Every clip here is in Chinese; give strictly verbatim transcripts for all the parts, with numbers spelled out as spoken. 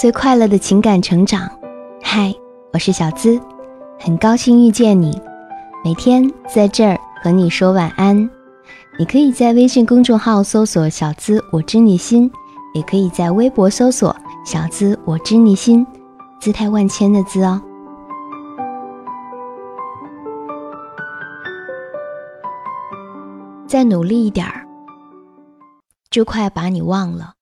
最快乐的情感成长。嗨，我是小资，很高兴遇见你，每天在这儿和你说晚安。你可以在微信公众号搜索小资我知你心，也可以在微博搜索小资我知你心，姿态万千的资哦。再努力一点儿，就快把你忘了。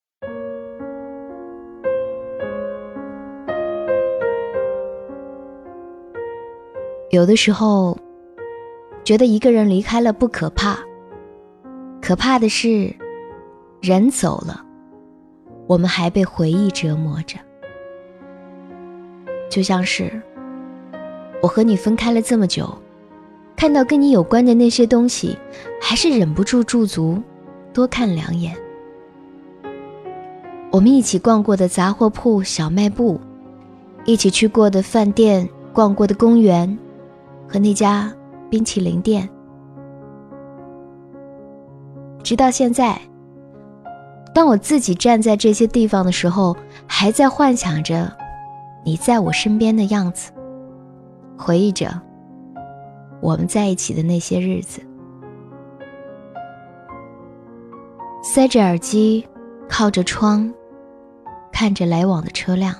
有的时候觉得一个人离开了不可怕，可怕的是人走了，我们还被回忆折磨着。就像是我和你分开了这么久，看到跟你有关的那些东西，还是忍不住驻足多看两眼。我们一起逛过的杂货铺、小卖部，一起去过的饭店、逛过的公园，和那家冰淇淋店，直到现在，当我自己站在这些地方的时候，还在幻想着你在我身边的样子，回忆着我们在一起的那些日子。塞着耳机，靠着窗，看着来往的车辆，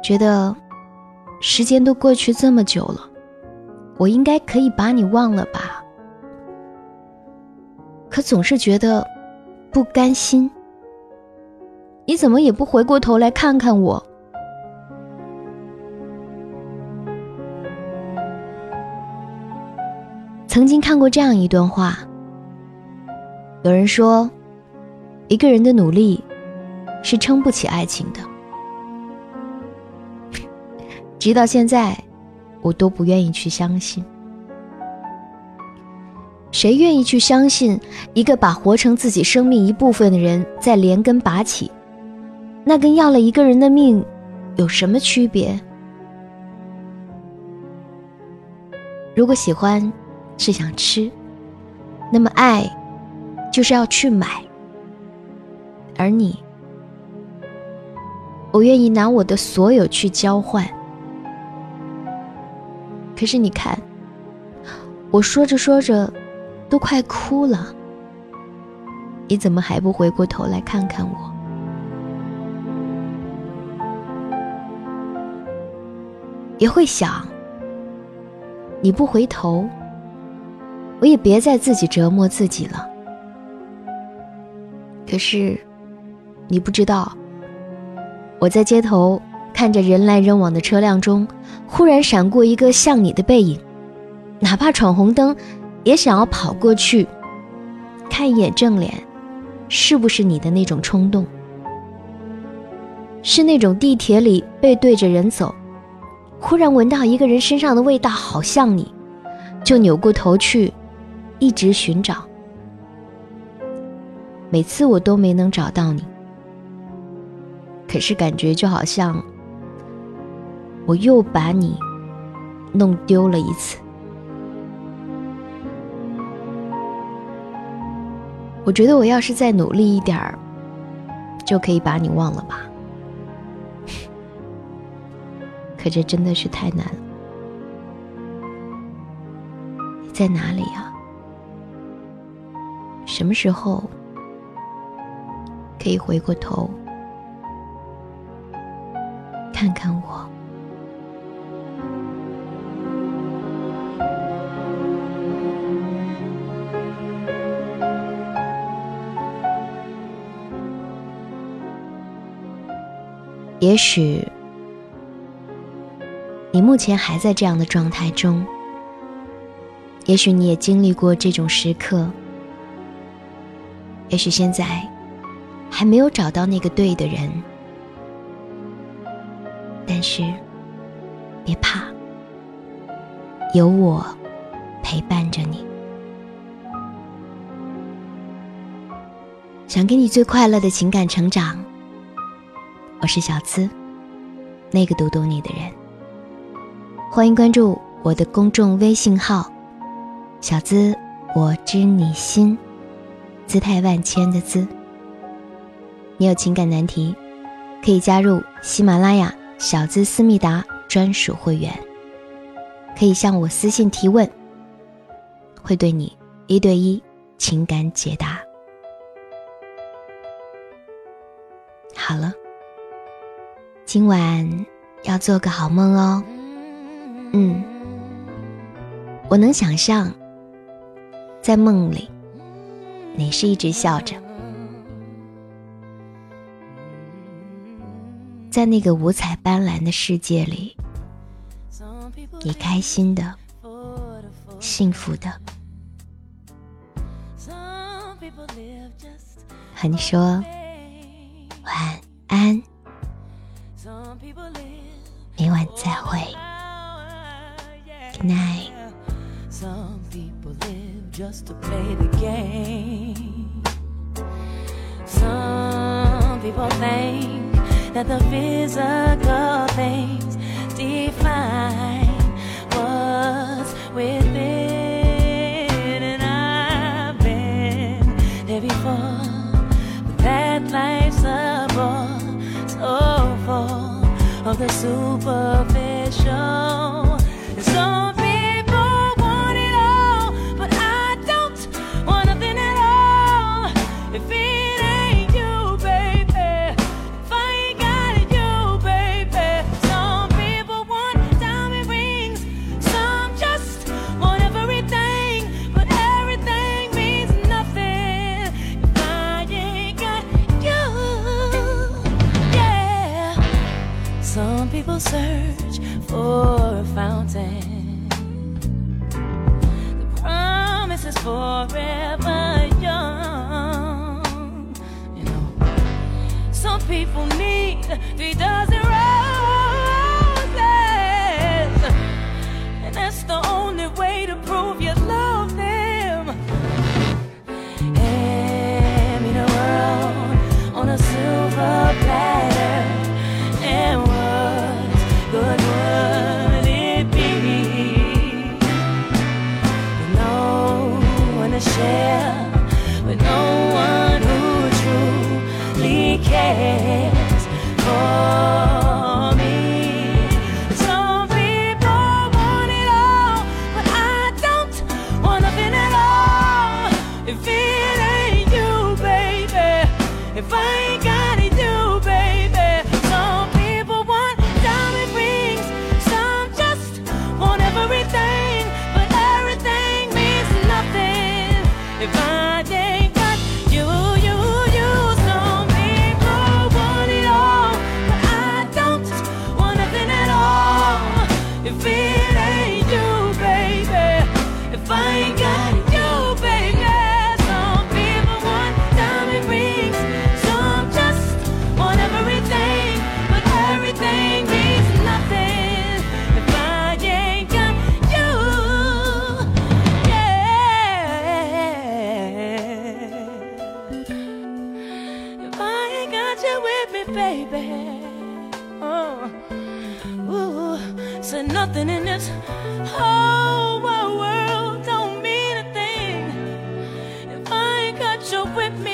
觉得时间都过去这么久了，我应该可以把你忘了吧？可总是觉得不甘心，你怎么也不回过头来看看我？曾经看过这样一段话，有人说，一个人的努力是撑不起爱情的。直到现在，我都不愿意去相信。谁愿意去相信一个把活成自己生命一部分的人在连根拔起？那跟要了一个人的命有什么区别？如果喜欢是想吃，那么爱就是要去买。而你，我愿意拿我的所有去交换。可是你看，我说着说着都快哭了，你怎么还不回过头来看看我？也会想，你不回头，我也别再自己折磨自己了。可是你不知道，我在街头看着人来人往的车辆中，忽然闪过一个像你的背影，哪怕闯红灯也想要跑过去看一眼正脸是不是你的那种冲动，是那种地铁里背对着人走，忽然闻到一个人身上的味道好像你，就扭过头去一直寻找。每次我都没能找到你，可是感觉就好像我又把你弄丢了一次。我觉得我要是再努力一点儿，就可以把你忘了吧。可这真的是太难了。在哪里呀？什么时候可以回过头看看我？也许你目前还在这样的状态中，也许你也经历过这种时刻，也许现在还没有找到那个对的人，但是别怕，有我陪伴着你。想给你最快乐的情感成长，我是小资，那个读懂你的人。欢迎关注我的公众微信号小资我知你心，姿态万千的资。你有情感难题，可以加入喜马拉雅小资思密达专属会员，可以向我私信提问，会对你一对一情感解答。好了，今晚要做个好梦哦。嗯，我能想象在梦里你是一直笑着，在那个五彩斑斓的世界里，你开心的，幸福的。和你说晚安，明晚再会。 Good night. Some people live just to play the game. Some people think that the physical things define what's within. And I've been there before, but that life's a bore, so full of the superficial. And some people want it all, but I don't want nothing at all. If it ain't you, baby, if I ain't got you, baby. Some people want diamond rings, some just want everything, but everything means nothing if I ain't got you. Yeah. Some people search for a fountain, the promise is forever young. You know, some people need three dozen roses, and that's the only way to prove you love them. Hand me the world on a silver platter, and what good would share with no one who truly cares for me. Some people want it all, but I don't want nothing at all. If it ain't you, baby, if I ain't got it, you, baby. Some people want diamond rings, some just want everything. If I ain't got you, you, you. Some people want it all, but I don't want nothing at all. If it ain't you, baby, if I ain't got you, baby. Some people want diamond rings, some just want everything, but everything means nothing if I ain't got you. Yeah. Baby, oh, ooh, said nothing in this whole world don't mean a thing if I ain't got you with me.